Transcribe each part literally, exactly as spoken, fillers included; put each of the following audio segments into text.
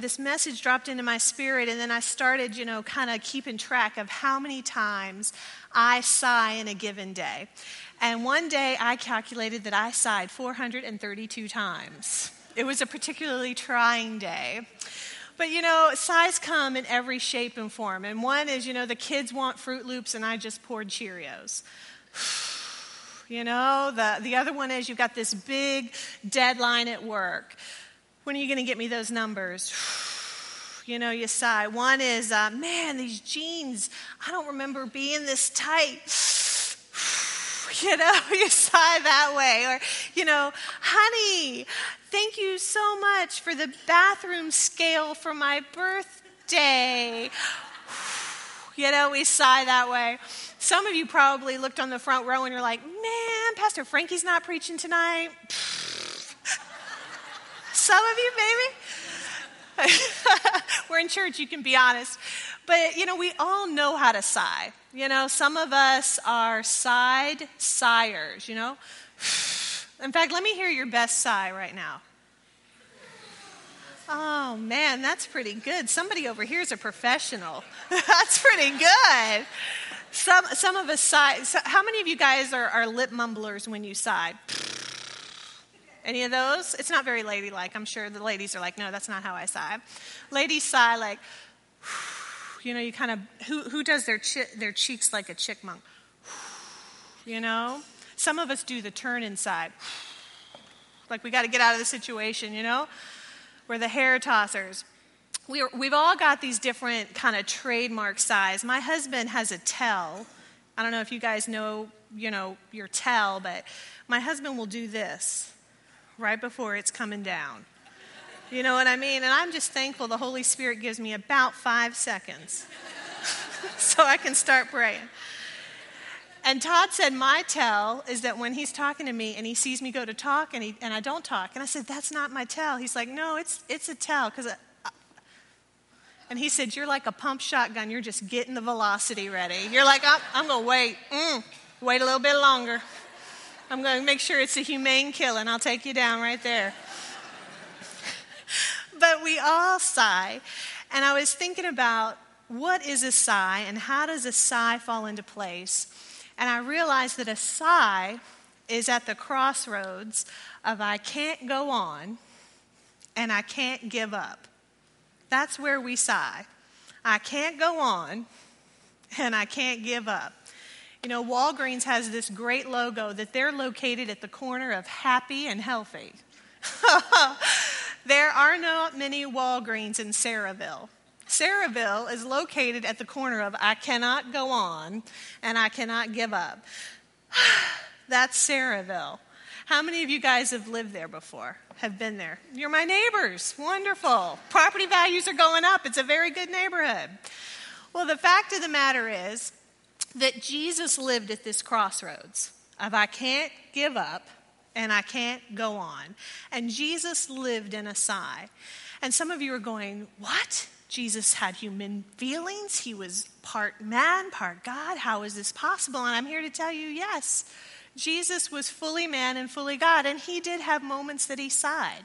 this message dropped into my spirit, and then I started, you know, kind of keeping track of how many times I sigh in a given day. And one day I calculated that I sighed four hundred thirty-two times. It was a particularly trying day. But, you know, sighs come in every shape and form. And one is, you know, the kids want Fruit Loops and I just poured Cheerios. You know, the, the other one is you've got this big deadline at work. When are you going to get me those numbers? You know, you sigh. One is, uh, man, these jeans, I don't remember being this tight. You know, you sigh that way. Or, you know, honey, thank you so much for the bathroom scale for my birthday. You know, we sigh that way. Some of you probably looked on the front row and you're like, man, Pastor Frankie's not preaching tonight. Some of you, maybe. We're in church, you can be honest. But, you know, we all know how to sigh. You know, some of us are side sighers, you know. In fact, let me hear your best sigh right now. Oh, man, that's pretty good. Somebody over here is a professional. That's pretty good. Some some of us sigh. So how many of you guys are, are lip mumblers when you sigh? Any of those? It's not very ladylike. I'm sure the ladies are like, no, that's not how I sigh. Ladies sigh like, you know, you kind of, who who does their chi- their cheeks like a chickmunk? You know? Some of us do the turn inside. Like we got to get out of the situation, you know? We're the hair tossers. We are, we've all got these different kind of trademark sighs. My husband has a tell. I don't know if you guys know, you know, your tell, but my husband will do this right before it's coming down. You know what I mean? And I'm just thankful the Holy Spirit gives me about five seconds so I can start praying. And Todd said, my tell is that when he's talking to me and he sees me go to talk and he, and I don't talk. And I said, that's not my tell. He's like, no, it's it's a tell. Cause I, I. And he said, you're like a pump shotgun. You're just getting the velocity ready. You're like, I'm, I'm going to wait. Mm, wait a little bit longer. I'm going to make sure it's a humane kill and I'll take you down right there. But we all sigh. And I was thinking about what is a sigh and how does a sigh fall into place? And I realized that a sigh is at the crossroads of I can't go on and I can't give up. That's where we sigh. I can't go on and I can't give up. You know, Walgreens has this great logo that they're located at the corner of happy and healthy. There are not many Walgreens in Saraville. Saraville is located at the corner of I cannot go on and I cannot give up. That's Saraville. How many of you guys have lived there before, have been there? You're my neighbors. Wonderful. Property values are going up. It's a very good neighborhood. Well, the fact of the matter is that Jesus lived at this crossroads of I can't give up and I can't go on. And Jesus lived in a sigh. And some of you are going, what? Jesus had human feelings. He was part man, part God. How is this possible? And I'm here to tell you, yes, Jesus was fully man and fully God, and he did have moments that he sighed.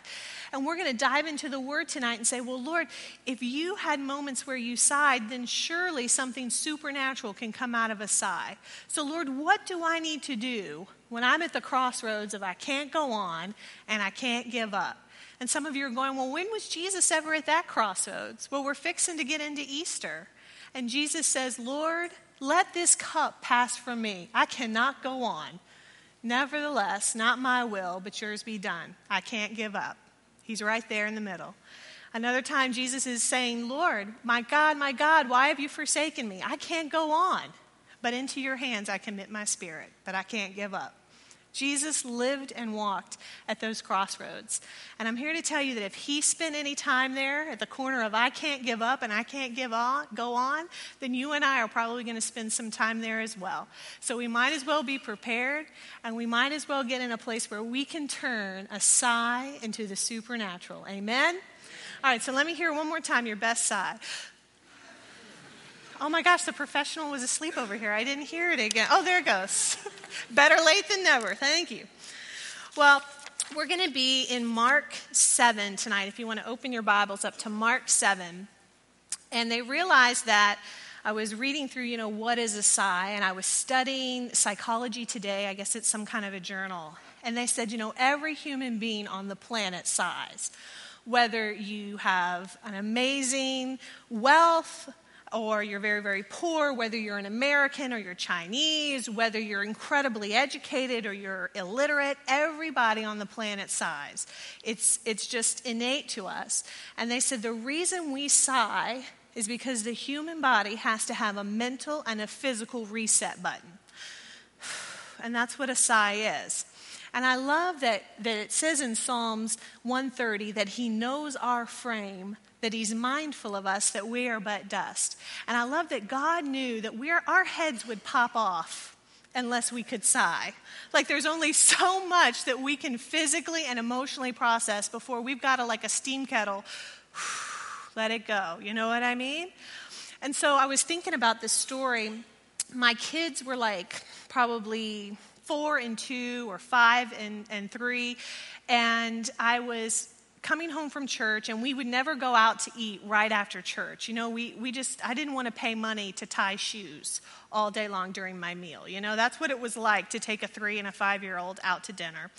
And we're going to dive into the word tonight and say, well, Lord, if you had moments where you sighed, then surely something supernatural can come out of a sigh. So, Lord, what do I need to do when I'm at the crossroads of I can't go on and I can't give up? And some of you are going, well, when was Jesus ever at that crossroads? Well, we're fixing to get into Easter. And Jesus says, Lord, let this cup pass from me. I cannot go on. Nevertheless, not my will, but yours be done. I can't give up. He's right there in the middle. Another time, Jesus is saying, Lord, my God, my God, why have you forsaken me? I can't go on. But into your hands I commit my spirit, but I can't give up. Jesus lived and walked at those crossroads. And I'm here to tell you that if he spent any time there at the corner of I can't give up and I can't give on, go on, then you and I are probably going to spend some time there as well. So we might as well be prepared, and we might as well get in a place where we can turn a sigh into the supernatural. Amen? All right, so let me hear one more time your best sigh. Oh my gosh, the professional was asleep over here. I didn't hear it again. Oh, there it goes. Better late than never. Thank you. Well, We're going to be in Mark seven tonight, if you want to open your Bibles up to Mark seven. And they realized that I was reading through, you know, what is a psi, and I was studying Psychology Today. I guess it's some kind of a journal. And they said, you know, every human being on the planet sighs, whether you have an amazing wealth or you're very, very poor, whether you're an American or you're Chinese, whether you're incredibly educated or you're illiterate, everybody on the planet sighs. It's, it's just innate to us. And they said the reason we sigh is because the human body has to have a mental and a physical reset button. And that's what a sigh is. And I love that, that it says in Psalms one thirty that he knows our frame, that he's mindful of us, that we are but dust. And I love that God knew that we're, our heads would pop off unless we could sigh. Like there's only so much that we can physically and emotionally process before we've got to, like a steam kettle, let it go. You know what I mean? And so I was thinking about this story. My kids were like probably four and two or five and, and three, and I was coming home from church, and we would never go out to eat right after church. You know, we, we just, I didn't want to pay money to tie shoes all day long during my meal. You know, that's what it was like to take a three and a five-year-old out to dinner.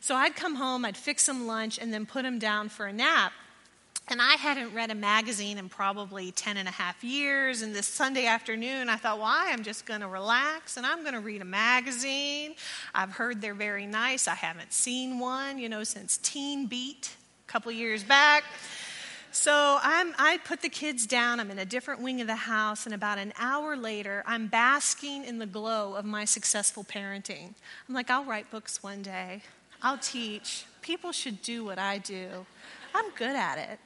So I'd come home, I'd fix them lunch, and then put them down for a nap. And I hadn't read a magazine in probably ten and a half years. And this Sunday afternoon, I thought, well, I am just going to relax and I'm going to read a magazine. I've heard they're very nice. I haven't seen one, you know, since Teen Beat a couple years back. So I'm, I put the kids down. I'm in a different wing of the house. And about an hour later, I'm basking in the glow of my successful parenting. I'm like, I'll write books one day. I'll teach. People should do what I do. I'm good at it.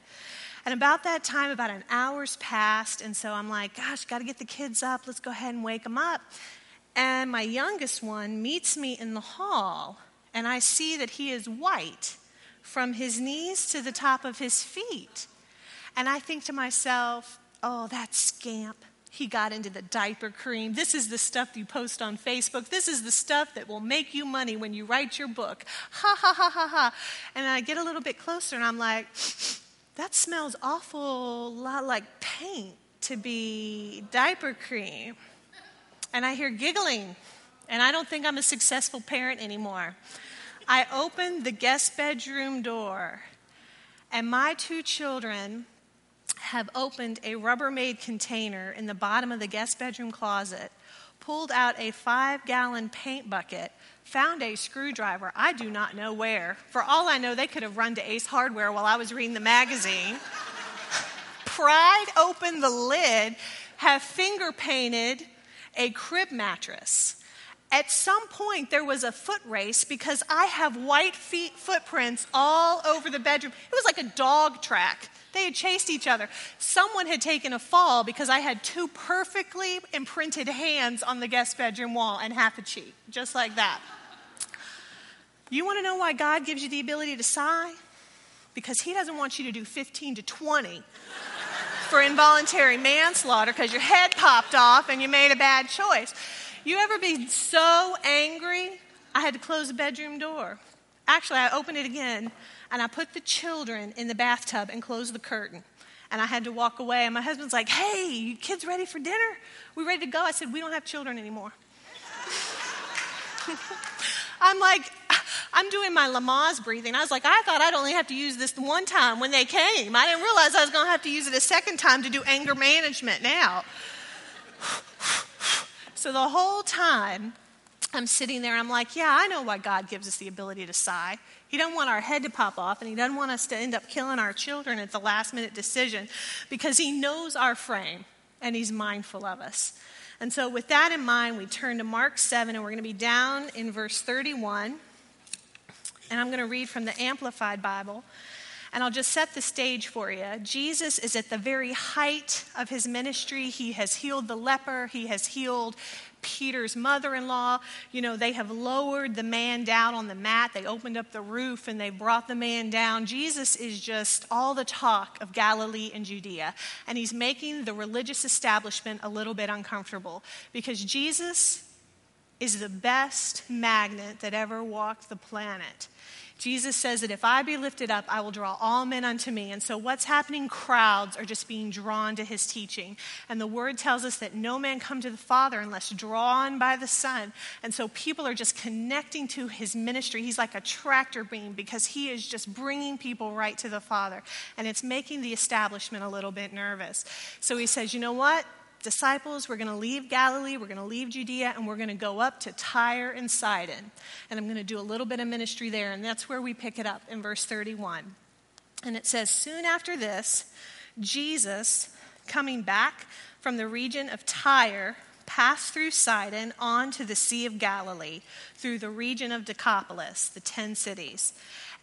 And about that time, about an hour's passed, and so I'm like, gosh, got to get the kids up. Let's go ahead and wake them up. And my youngest one meets me in the hall, and I see that he is white from his knees to the top of his feet. And I think to myself, oh, that scamp. He got into the diaper cream. This is the stuff you post on Facebook. This is the stuff that will make you money when you write your book. Ha, ha, ha, ha, ha. And I get a little bit closer, and I'm like, that smells awful lot like paint to be diaper cream. And I hear giggling, and I don't think I'm a successful parent anymore. I open the guest bedroom door, and my two children have opened a Rubbermaid container in the bottom of the guest bedroom closet, pulled out a five-gallon paint bucket, found a screwdriver, I do not know where. For all I know, they could have run to Ace Hardware while I was reading the magazine. Pried open the lid, have finger-painted a crib mattress. At some point, there was a foot race because I have white feet footprints all over the bedroom. It was like a dog track. They had chased each other. Someone had taken a fall because I had two perfectly imprinted hands on the guest bedroom wall and half a cheek, just like that. You want to know why God gives you the ability to sigh? Because he doesn't want you to do fifteen to twenty for involuntary manslaughter because your head popped off and you made a bad choice. You ever been so angry? I had to close the bedroom door. Actually, I opened it again, and I put the children in the bathtub and closed the curtain. And I had to walk away. And my husband's like, hey, you kids ready for dinner? We ready to go? I said, we don't have children anymore. I'm like, I'm doing my Lamaze breathing. I was like, I thought I'd only have to use this one time when they came. I didn't realize I was going to have to use it a second time to do anger management now. So the whole time, I'm sitting there, I'm like, yeah, I know why God gives us the ability to sigh. He doesn't want our head to pop off, and he doesn't want us to end up killing our children at the last-minute decision because he knows our frame, and he's mindful of us. And so with that in mind, we turn to Mark seven, and we're going to be down in verse thirty-one, and I'm going to read from the Amplified Bible, and I'll just set the stage for you. Jesus is at the very height of his ministry. He has healed the leper. He has healed Peter's mother-in-law. You know, they have lowered the man down on the mat. They opened up the roof and they brought the man down. Jesus is just all the talk of Galilee and Judea. And he's making the religious establishment a little bit uncomfortable because Jesus is the best magnet that ever walked the planet. Jesus says that if I be lifted up, I will draw all men unto me. And so what's happening? Crowds are just being drawn to his teaching. And the word tells us that no man come to the Father unless drawn by the Son. And so people are just connecting to his ministry. He's like a tractor beam because he is just bringing people right to the Father. And it's making the establishment a little bit nervous. So he says, you know what? Disciples, we're going to leave Galilee, we're going to leave Judea, and we're going to go up to Tyre and Sidon. And I'm going to do a little bit of ministry there, and that's where we pick it up in verse thirty-one. And it says, soon after this, Jesus, coming back from the region of Tyre, passed through Sidon on to the Sea of Galilee, through the region of Decapolis, the ten cities.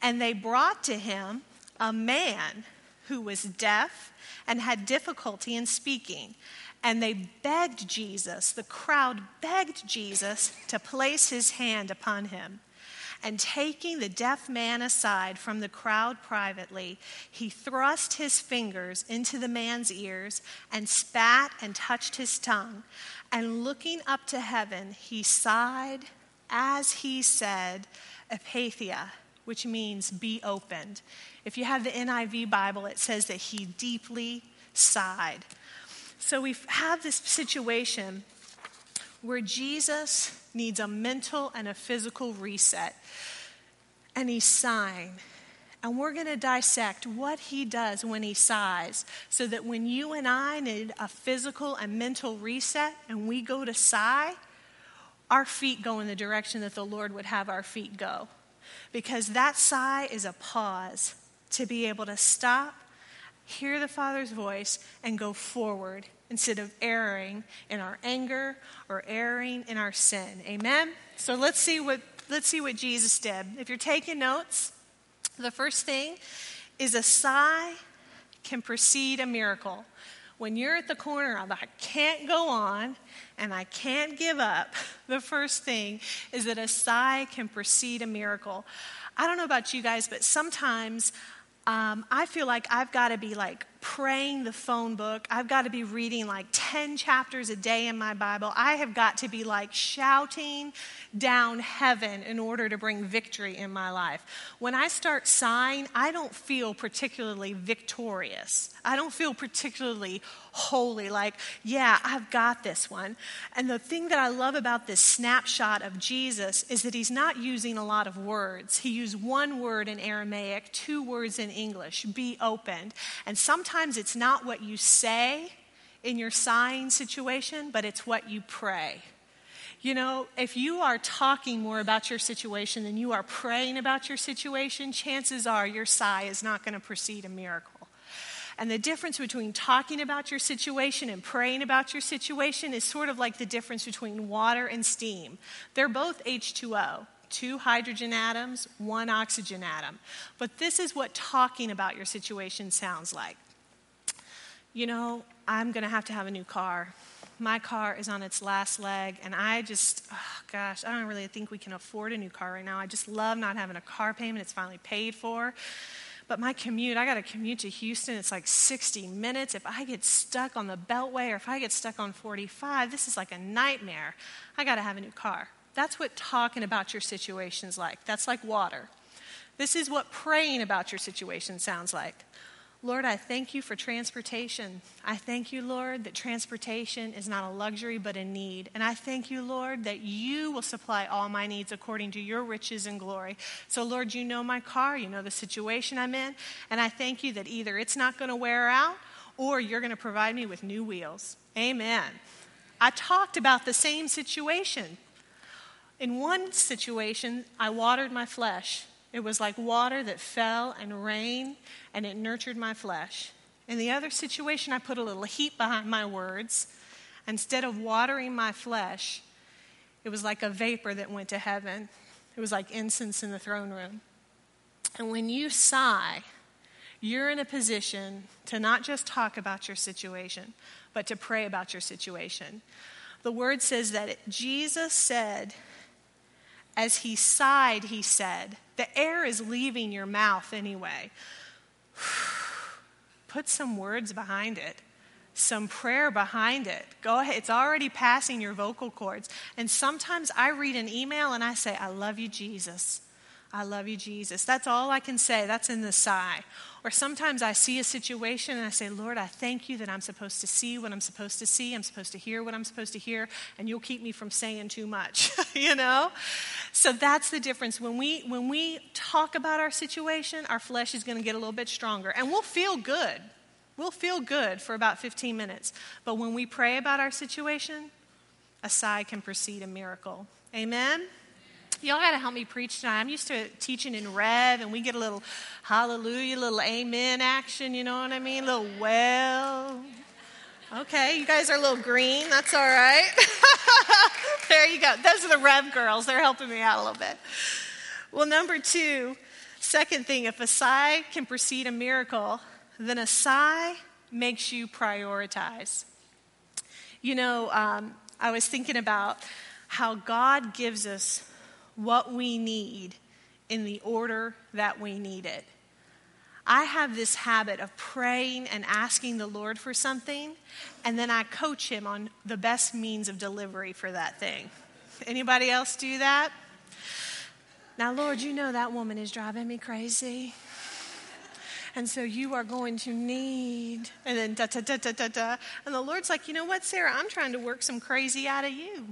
And they brought to him a man who was deaf and had difficulty in speaking. And they begged Jesus, the crowd begged Jesus to place his hand upon him. And taking the deaf man aside from the crowd privately, he thrust his fingers into the man's ears and spat and touched his tongue. And looking up to heaven, he sighed as he said, Apathia, which means be opened. If you have the N I V Bible, it says that he deeply sighed. So we have this situation where Jesus needs a mental and a physical reset. And he's sighing. And we're going to dissect what he does when he sighs so that when you and I need a physical and mental reset and we go to sigh, our feet go in the direction that the Lord would have our feet go. Because that sigh is a pause to be able to stop, hear the Father's voice, and go forward instead of erring in our anger or erring in our sin. Amen? So let's see what let's see what Jesus did. If you're taking notes, the first thing is a sigh can precede a miracle. When you're at the corner of I can't go on and I can't give up, the first thing is that a sigh can precede a miracle. I don't know about you guys, but sometimes Um, I feel like I've got to be like praying the phone book. I've got to be reading like ten chapters a day in my Bible. I have got to be like shouting down heaven in order to bring victory in my life. When I start sighing, I don't feel particularly victorious. I don't feel particularly holy, like, yeah, I've got this one. And the thing that I love about this snapshot of Jesus is that he's not using a lot of words. He used one word in Aramaic, two words in English, be opened. And sometimes it's not what you say in your sighing situation, but it's what you pray. You know, if you are talking more about your situation than you are praying about your situation, chances are your sigh is not going to precede a miracle. And the difference between talking about your situation and praying about your situation is sort of like the difference between water and steam. They're both H two O, two hydrogen atoms, one oxygen atom. But this is what talking about your situation sounds like. You know, I'm going to have to have a new car. My car is on its last leg, and I just, oh gosh, I don't really think we can afford a new car right now. I just love not having a car payment. It's finally paid for. But my commute, I got to commute to Houston. It's like sixty minutes. If I get stuck on the Beltway or if I get stuck on forty-five, this is like a nightmare. I got to have a new car. That's what talking about your situation's like. That's like water. This is what praying about your situation sounds like. Lord, I thank you for transportation. I thank you, Lord, that transportation is not a luxury but a need. And I thank you, Lord, that you will supply all my needs according to your riches and glory. So, Lord, you know my car. You know the situation I'm in. And I thank you that either it's not going to wear out or you're going to provide me with new wheels. Amen. I talked about the same situation. In one situation, I watered my flesh. It was like water that fell and rain, and it nurtured my flesh. In the other situation, I put a little heat behind my words. Instead of watering my flesh, it was like a vapor that went to heaven. It was like incense in the throne room. And when you sigh, you're in a position to not just talk about your situation, but to pray about your situation. The word says that it, Jesus said, as he sighed, he said, the air is leaving your mouth anyway. Put some words behind it. some prayer behind it. Go ahead. It's already passing your vocal cords. And sometimes I read an email and I say, I love you, Jesus. I love you, Jesus. That's all I can say. That's in the sigh. Or sometimes I see a situation and I say, Lord, I thank you that I'm supposed to see what I'm supposed to see. I'm supposed to hear what I'm supposed to hear. And you'll keep me from saying too much, you know? So that's the difference. When we when we talk about our situation, our flesh is going to get a little bit stronger. And we'll feel good. We'll feel good for about fifteen minutes. But when we pray about our situation, a sigh can precede a miracle. Amen? Y'all got to help me preach tonight. I'm used to teaching in rev, and we get a little hallelujah, little amen action, you know what I mean? A little well. Okay, you guys are a little green. That's all right. There you go. Those are the rev girls. They're helping me out a little bit. Well, number two, second thing, if a sigh can precede a miracle, then a sigh makes you prioritize. You know, um, I was thinking about how God gives us what we need in the order that we need it. I have this habit of praying and asking the Lord for something, and then I coach him on the best means of delivery for that thing. Anybody else do that? Now, Lord, you know that woman is driving me crazy. And so you are going to need, and then da, da, da, da, da, da. And the Lord's like, you know what, Sarah, I'm trying to work some crazy out of you.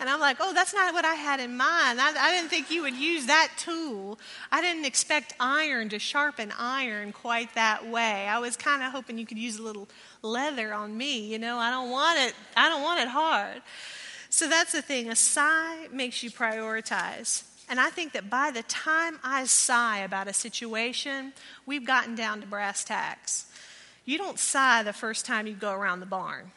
And I'm like, oh, that's not what I had in mind. I, I didn't think you would use that tool. I didn't expect iron to sharpen iron quite that way. I was kind of hoping you could use a little leather on me. You know, I don't want it. I don't want it hard. So that's the thing. A sigh makes you prioritize. And I think that by the time I sigh about a situation, we've gotten down to brass tacks. You don't sigh the first time you go around the barn.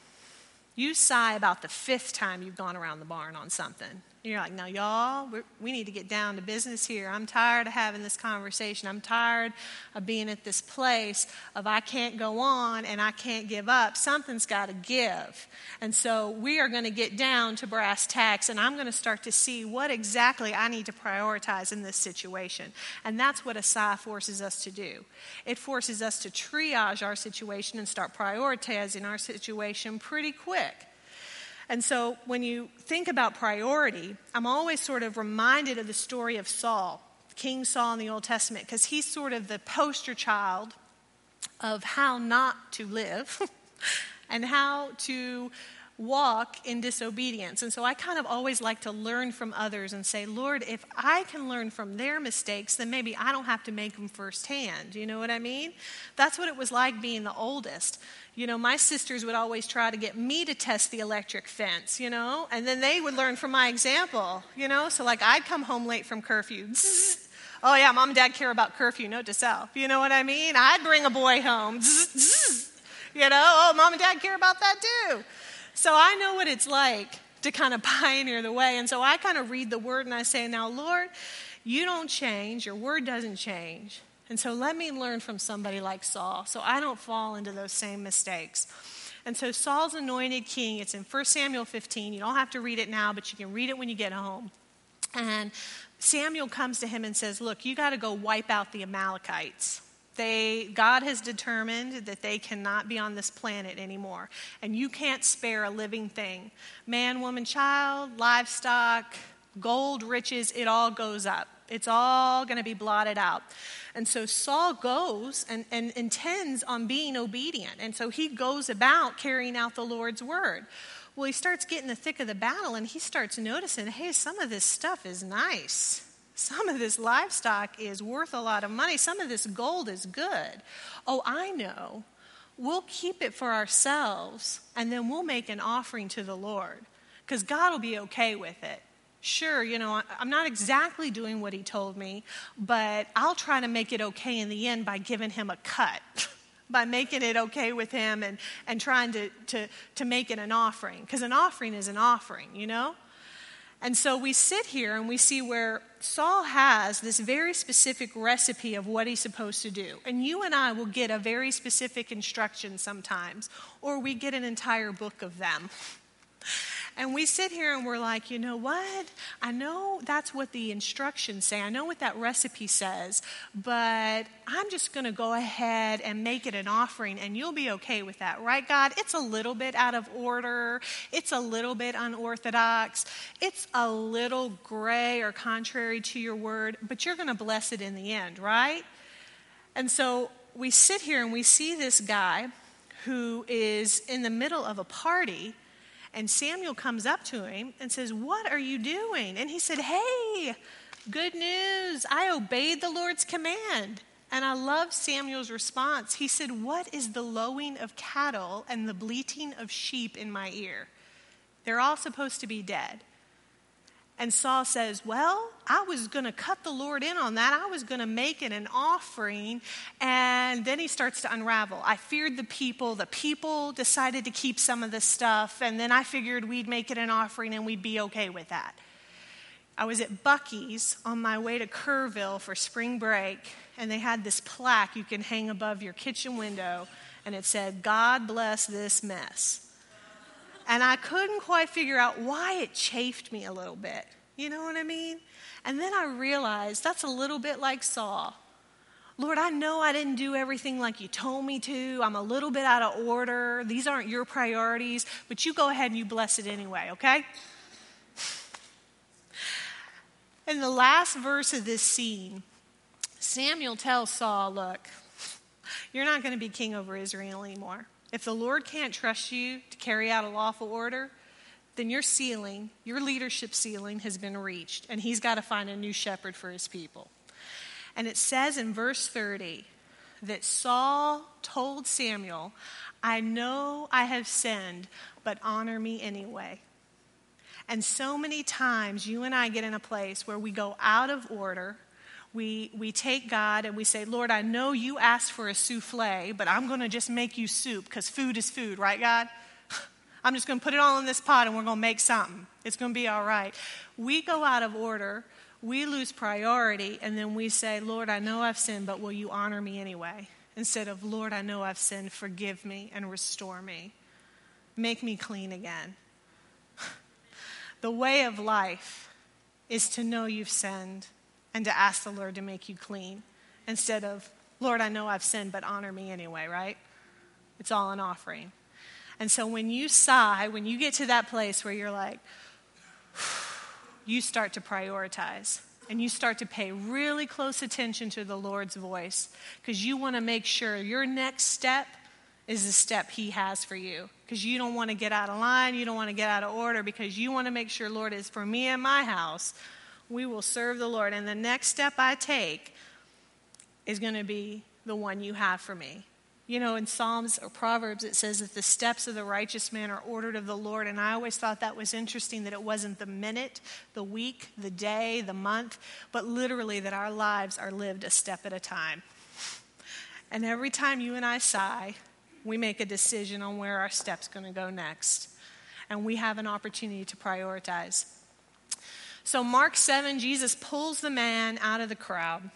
You sigh about the fifth time you've gone around the barn on something. And you're like, now, y'all, we're, we need to get down to business here. I'm tired of having this conversation. I'm tired of being at this place of I can't go on and I can't give up. Something's got to give. And so we are going to get down to brass tacks, and I'm going to start to see what exactly I need to prioritize in this situation. And that's what a sigh forces us to do. It forces us to triage our situation and start prioritizing our situation pretty quick. And so when you think about priority, I'm always sort of reminded of the story of Saul, King Saul in the Old Testament, because he's sort of the poster child of how not to live and how to walk in disobedience. And so I kind of always like to learn from others and say, Lord, if I can learn from their mistakes, then maybe I don't have to make them firsthand. You know what I mean? That's what it was like being the oldest. You know, my sisters would always try to get me to test the electric fence, you know, and then they would learn from my example, you know. So, like, I'd come home late from curfew. Oh, yeah, mom and dad care about curfew, note to self. You know what I mean? I'd bring a boy home. You know, oh, mom and dad care about that too. So I know what it's like to kind of pioneer the way. And so I kind of read the word and I say, now, Lord, you don't change. Your word doesn't change. And so let me learn from somebody like Saul so I don't fall into those same mistakes. And so Saul's anointed king, it's in First Samuel fifteen. You don't have to read it now, but you can read it when you get home. And Samuel comes to him and says, look, you got to go wipe out the Amalekites. They, God has determined that they cannot be on this planet anymore. And you can't spare a living thing. Man, woman, child, livestock, gold, riches, it all goes up. It's all going to be blotted out. And so Saul goes and, and intends on being obedient. And so he goes about carrying out the Lord's word. Well, he starts getting the thick of the battle, and he starts noticing, hey, some of this stuff is nice. Some of this livestock is worth a lot of money. Some of this gold is good. Oh, I know. We'll keep it for ourselves, and then we'll make an offering to the Lord, because God will be okay with it. Sure, you know, I'm not exactly doing what he told me, but I'll try to make it okay in the end by giving him a cut, by making it okay with him and, and trying to, to, to make it an offering, because an offering is an offering, you know? And so we sit here and we see where Saul has this very specific recipe of what he's supposed to do. And you and I will get a very specific instruction sometimes, or we get an entire book of them. And we sit here and we're like, you know what? I know that's what the instructions say. I know what that recipe says, but I'm just going to go ahead and make it an offering, and you'll be okay with that, right, God? It's a little bit out of order. It's a little bit unorthodox. It's a little gray or contrary to your word, but you're going to bless it in the end, right? And so we sit here and we see this guy who is in the middle of a party, and Samuel comes up to him and says, "What are you doing?" And he said, "Hey, good news. I obeyed the Lord's command." And I love Samuel's response. He said, "What is the lowing of cattle and the bleating of sheep in my ear? They're all supposed to be dead." And Saul says, "Well, I was going to cut the Lord in on that. I was going to make it an offering." And then he starts to unravel. "I feared the people. The people decided to keep some of the stuff. And then I figured we'd make it an offering and we'd be okay with that. I was at Bucky's on my way to Kerrville for spring break. And they had this plaque you can hang above your kitchen window. And it said, 'God bless this mess.'" And I couldn't quite figure out why it chafed me a little bit. You know what I mean? And then I realized that's a little bit like Saul. Lord, I know I didn't do everything like you told me to. I'm a little bit out of order. These aren't your priorities, but you go ahead and you bless it anyway, okay? In the last verse of this scene, Samuel tells Saul, "Look, you're not going to be king over Israel anymore. If the Lord can't trust you to carry out a lawful order, then your ceiling, your leadership ceiling has been reached, and he's got to find a new shepherd for his people." And it says in verse thirty that Saul told Samuel, "I know I have sinned, but honor me anyway." And so many times you and I get in a place where we go out of order. We we take God and we say, "Lord, I know you asked for a souffle, but I'm going to just make you soup because food is food, right, God? I'm just going to put it all in this pot and we're going to make something. It's going to be all right." We go out of order, we lose priority, and then we say, "Lord, I know I've sinned, but will you honor me anyway?" Instead of, "Lord, I know I've sinned, forgive me and restore me. Make me clean again." The way of life is to know you've sinned and to ask the Lord to make you clean, instead of, "Lord, I know I've sinned, but honor me anyway," right? It's all an offering. And so when you sigh, when you get to that place where you're like, you start to prioritize, and you start to pay really close attention to the Lord's voice, because you want to make sure your next step is the step he has for you, because you don't want to get out of line, you don't want to get out of order, because you want to make sure, "Lord, is for me and my house, we will serve the Lord. And the next step I take is going to be the one you have for me." You know, in Psalms or Proverbs, it says that the steps of the righteous man are ordered of the Lord. And I always thought that was interesting, that it wasn't the minute, the week, the day, the month, but literally that our lives are lived a step at a time. And every time you and I sigh, we make a decision on where our step's going to go next. And we have an opportunity to prioritize. So Mark seven, Jesus pulls the man out of the crowd,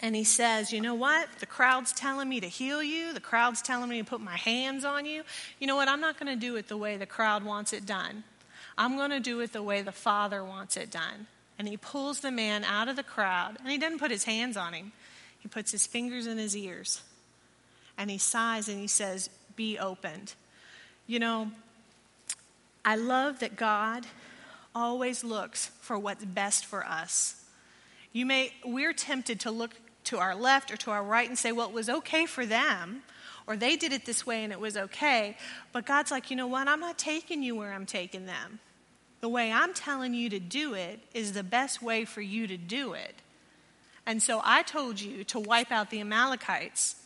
and he says, "You know what? The crowd's telling me to heal you. The crowd's telling me to put my hands on you. You know what? I'm not going to do it the way the crowd wants it done. I'm going to do it the way the Father wants it done." And he pulls the man out of the crowd, and he doesn't put his hands on him. He puts his fingers in his ears, and he sighs, and he says, "Be opened." You know, I love that God always looks for what's best for us. You may, we're tempted to look to our left or to our right and say, "Well, it was okay for them, or they did it this way and it was okay." But God's like, "You know what? I'm not taking you where I'm taking them. The way I'm telling you to do it is the best way for you to do it. And so I told you to wipe out the Amalekites.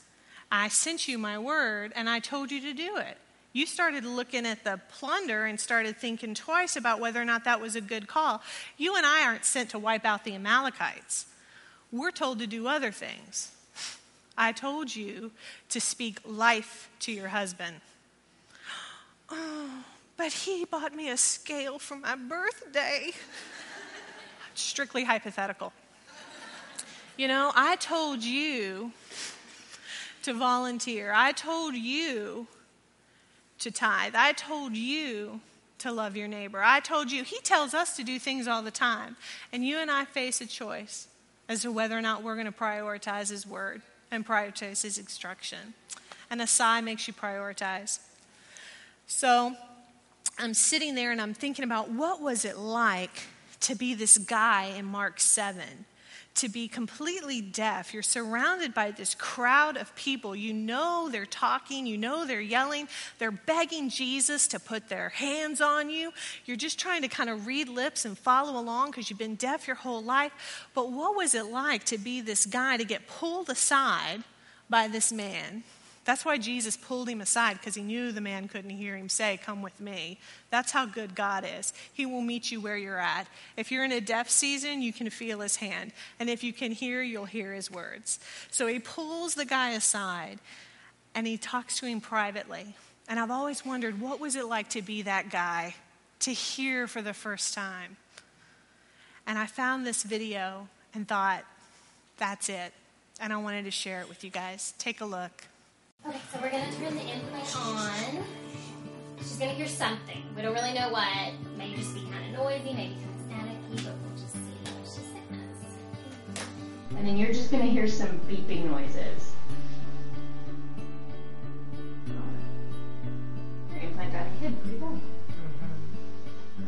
I sent you my word and I told you to do it. You started looking at the plunder and started thinking twice about whether or not that was a good call. You and I aren't sent to wipe out the Amalekites. We're told to do other things. I told you to speak life to your husband." "Oh, but he bought me a scale for my birthday." Strictly hypothetical. "You know, I told you to volunteer. I told you to tithe. I told you to love your neighbor. I told you, he tells us to do things all the time. And you and I face a choice as to whether or not we're going to prioritize his word and prioritize his instruction. And a sigh makes you prioritize. So I'm sitting there and I'm thinking about what was it like to be this guy in Mark seven, to be completely deaf. You're surrounded by this crowd of people. You know they're talking. You know they're yelling. They're begging Jesus to put their hands on you. You're just trying to kind of read lips and follow along because you've been deaf your whole life. But what was it like to be this guy, to get pulled aside by this man? That's why Jesus pulled him aside, because he knew the man couldn't hear him say, "Come with me." That's how good God is. He will meet you where you're at. If you're in a deaf season, you can feel his hand. And if you can hear, you'll hear his words. So he pulls the guy aside, and he talks to him privately. And I've always wondered, what was it like to be that guy, to hear for the first time? And I found this video and thought, that's it. And I wanted to share it with you guys. Take a look. Okay, so we're going to turn the input on. She's going to hear something. We don't really know what. Maybe just be kind of noisy, maybe kind of staticky, but we'll just see what she says. And then you're just going to hear some beeping noises. Your implant got a kid pretty well.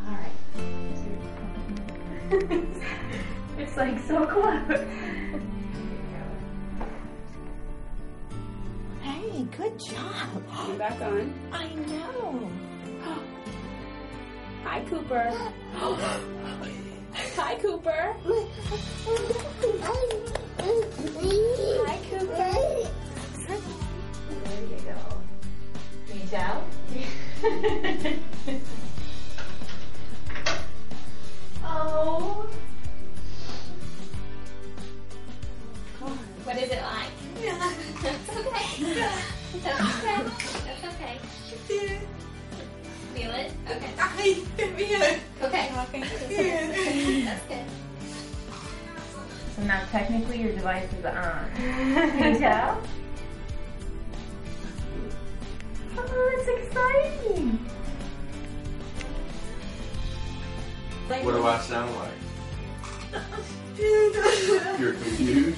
All right. It's like so close. Good job. You're back on. I know. Hi, Cooper. Hi, Cooper. Hi, Cooper. There you go. Reach out. Oh. What is it like? That's okay. That's okay. That's okay. Yeah. Feel it? Okay. I feel it. Okay. Yeah. That's good. So now technically your device is on. Can you tell? Oh, it's exciting. What do I sound like? You're confused?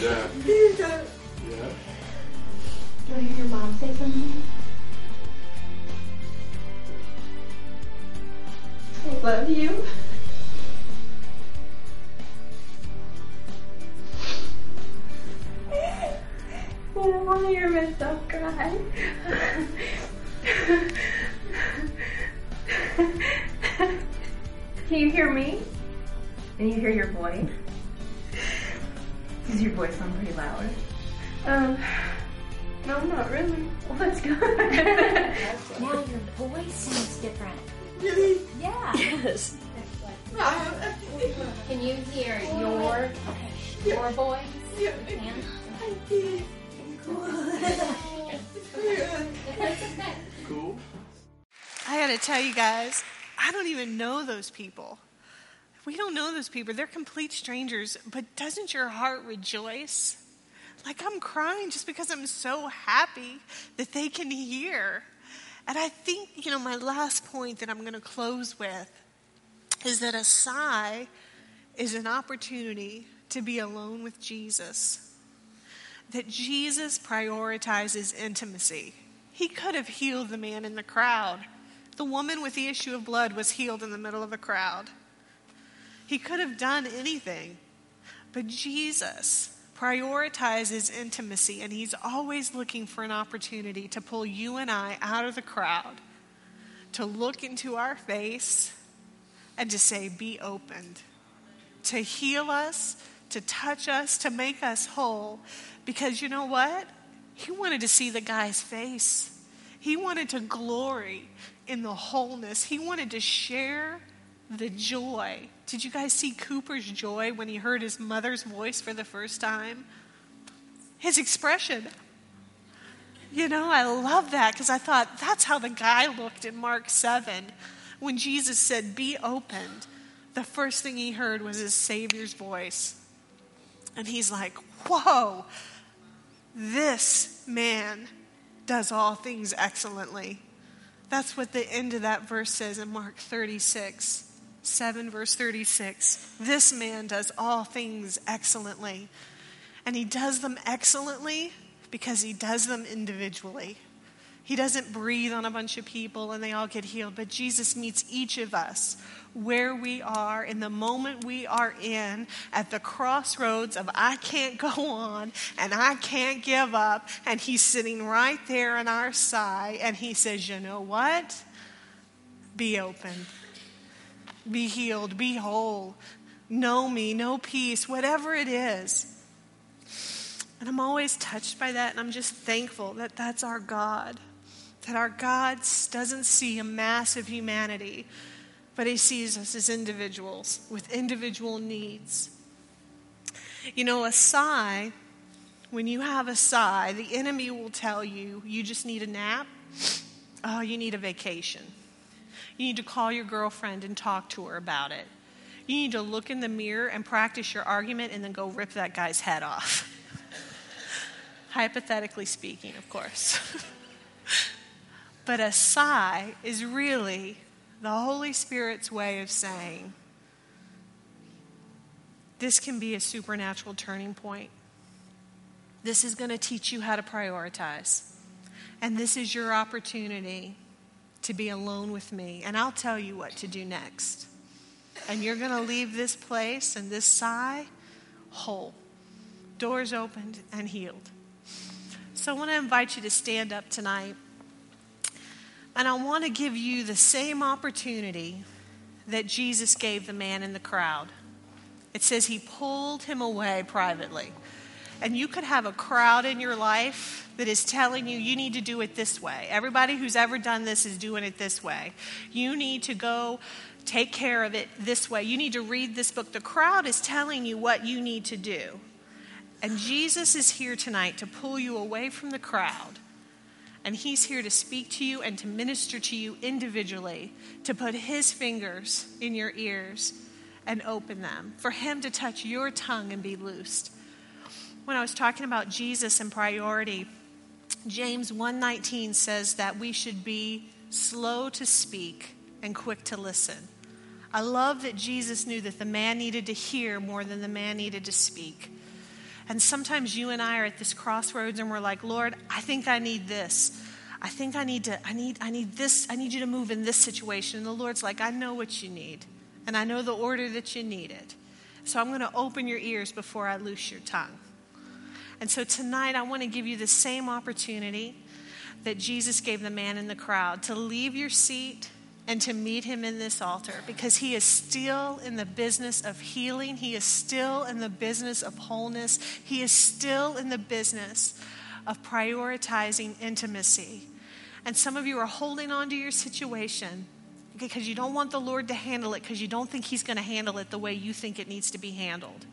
Yeah. Yeah. Do you hear your mom say something? I love you. Oh, you're messed up, cry. Can you hear me? Can you hear your voice? Does your voice sound pretty loud? Um... No, not really. Well, that's good. Now your voice sounds different. Really? Yeah. Yes. Can you hear your your voice? Yeah. I did. Cool. Cool. I gotta tell you guys, I don't even know those people. We don't know those people. They're complete strangers. But doesn't your heart rejoice? Like, I'm crying just because I'm so happy that they can hear. And I think, you know, my last point that I'm going to close with is that a sigh is an opportunity to be alone with Jesus. That Jesus prioritizes intimacy. He could have healed the man in the crowd. The woman with the issue of blood was healed in the middle of a crowd. He could have done anything, but Jesus prioritizes intimacy, and he's always looking for an opportunity to pull you and I out of the crowd, to look into our face, and to say, be opened, to heal us, to touch us, to make us whole. Because you know what? He wanted to see the guy's face. He wanted to glory in the wholeness. He wanted to share the joy. Did you guys see Cooper's joy when he heard his mother's voice for the first time? His expression. You know, I love that, because I thought that's how the guy looked in Mark seven. When Jesus said, be opened, the first thing he heard was his Savior's voice. And he's like, whoa, this man does all things excellently. That's what the end of that verse says in Mark thirty-six, seven, verse thirty-six. This man does all things excellently. And he does them excellently because he does them individually. He doesn't breathe on a bunch of people and they all get healed. But Jesus meets each of us where we are, in the moment we are in, at the crossroads of I can't go on and I can't give up. And he's sitting right there on our side and he says, you know what? Be open. Be healed. Be whole. Know me. Know peace. Whatever it is. And I'm always touched by that, and I'm just thankful that that's our God. That our God doesn't see a mass of humanity, but he sees us as individuals with individual needs. You know, a sigh, when you have a sigh, the enemy will tell you, you just need a nap. Oh, you need a vacation. You need to call your girlfriend and talk to her about it. You need to look in the mirror and practice your argument and then go rip that guy's head off. Hypothetically speaking, of course. But a sigh is really the Holy Spirit's way of saying, this can be a supernatural turning point. This is going to teach you how to prioritize. And this is your opportunity to be alone with me. And I'll tell you what to do next. And you're going to leave this place and this sigh whole. Doors opened and healed. So I want to invite you to stand up tonight. And I want to give you the same opportunity that Jesus gave the man in the crowd. It says he pulled him away privately. And you could have a crowd in your life that is telling you, you need to do it this way. Everybody who's ever done this is doing it this way. You need to go take care of it this way. You need to read this book. The crowd is telling you what you need to do. And Jesus is here tonight to pull you away from the crowd. And he's here to speak to you and to minister to you individually, to put his fingers in your ears and open them, for him to touch your tongue and be loosed. When I was talking about Jesus and priority, James one nineteen says that we should be slow to speak and quick to listen. I love that Jesus knew that the man needed to hear more than the man needed to speak. And sometimes you and I are at this crossroads and we're like, Lord, I think I need this. I think I need to, I need, I need this. I need you to move in this situation. And the Lord's like, I know what you need. And I know the order that you need it. So I'm going to open your ears before I loose your tongue. And so tonight I want to give you the same opportunity that Jesus gave the man in the crowd, to leave your seat and to meet him in this altar, because he is still in the business of healing. He is still in the business of wholeness. He is still in the business of prioritizing intimacy. And some of you are holding on to your situation because you don't want the Lord to handle it, because you don't think he's going to handle it the way you think it needs to be handled.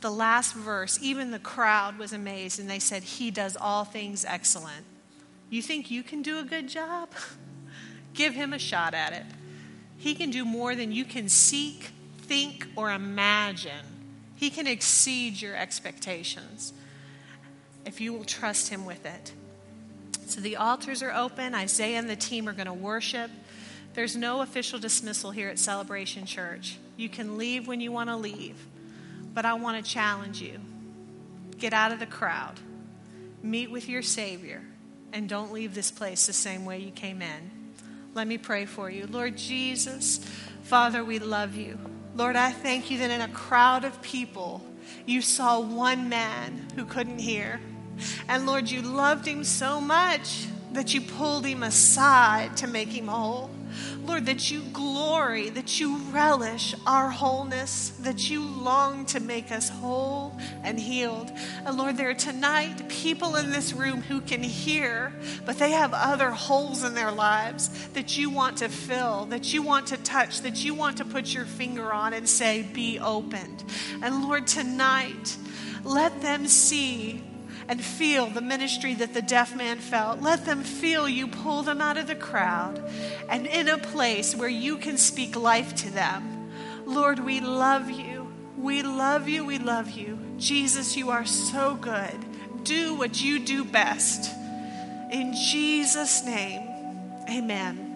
The last verse, even the crowd was amazed, and they said, he does all things excellent. You think you can do a good job? Give him a shot at it. He can do more than you can seek, think, or imagine. He can exceed your expectations if you will trust him with it. So the altars are open. Isaiah and the team are going to worship. There's no official dismissal here at Celebration Church. You can leave when you want to leave. But I want to challenge you. Get out of the crowd. Meet with your Savior. And don't leave this place the same way you came in. Let me pray for you. Lord Jesus, Father, we love you. Lord, I thank you that in a crowd of people, you saw one man who couldn't hear. And Lord, you loved him so much that you pulled him aside to make him whole. Lord, that you glory, that you relish our wholeness, that you long to make us whole and healed. And Lord, there are tonight people in this room who can hear, but they have other holes in their lives that you want to fill, that you want to touch, that you want to put your finger on and say, be opened. And Lord, tonight, let them see and feel the ministry that the deaf man felt. Let them feel you pull them out of the crowd and in a place where you can speak life to them. Lord, we love you. We love you. We love you. Jesus, you are so good. Do what you do best. In Jesus' name, Amen.